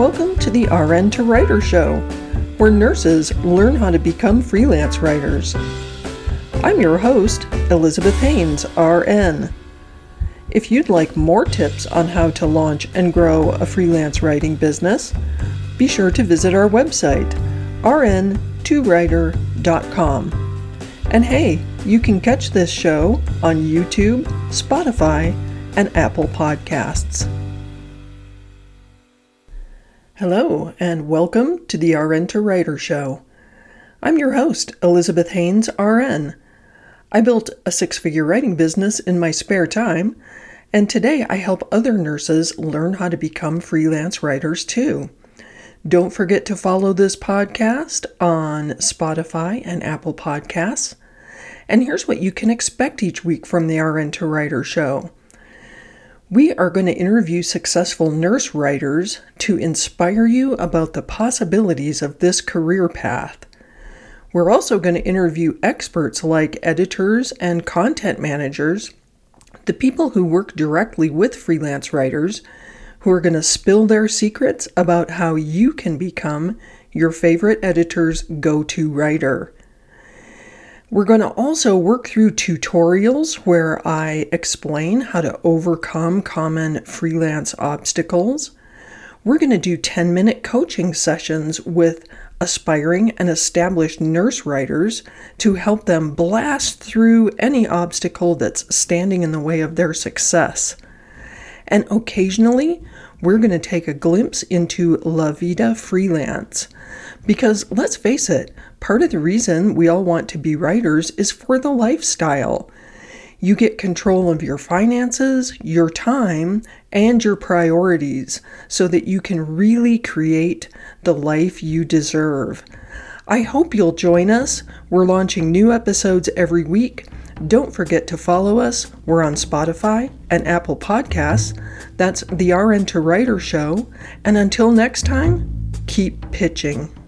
Welcome to the RN2writer show, where nurses learn how to become freelance writers. I'm your host, Elizabeth Haynes, RN. If you'd like more tips on how to launch and grow a freelance writing business, be sure to visit our website, RN2writer.com. And hey, you can catch this show on YouTube, Spotify, and Apple Podcasts. Hello, and welcome to the RN2writer show. I'm your host, Elizabeth Haynes, RN. I built a six-figure writing business in my spare time, and today I help other nurses learn how to become freelance writers too. Don't forget to follow this podcast on Spotify and Apple Podcasts. And here's what you can expect each week from the RN2writer show. We are going to interview successful nurse writers to inspire you about the possibilities of this career path. We're also going to interview experts like editors and content managers, the people who work directly with freelance writers, who are going to spill their secrets about how you can become your favorite editor's go-to writer. We're going to also work through tutorials where I explain how to overcome common freelance obstacles. We're going to do 10-minute coaching sessions with aspiring and established nurse writers to help them blast through any obstacle that's standing in the way of their success. And occasionally, we're going to take a glimpse into La Vida Freelance. Because let's face it, part of the reason we all want to be writers is for the lifestyle. You get control of your finances, your time, and your priorities so that you can really create the life you deserve. I hope you'll join us. We're launching new episodes every week. Don't forget to follow us. We're on Spotify and Apple Podcasts. That's the RN2writer show. And until next time, keep pitching.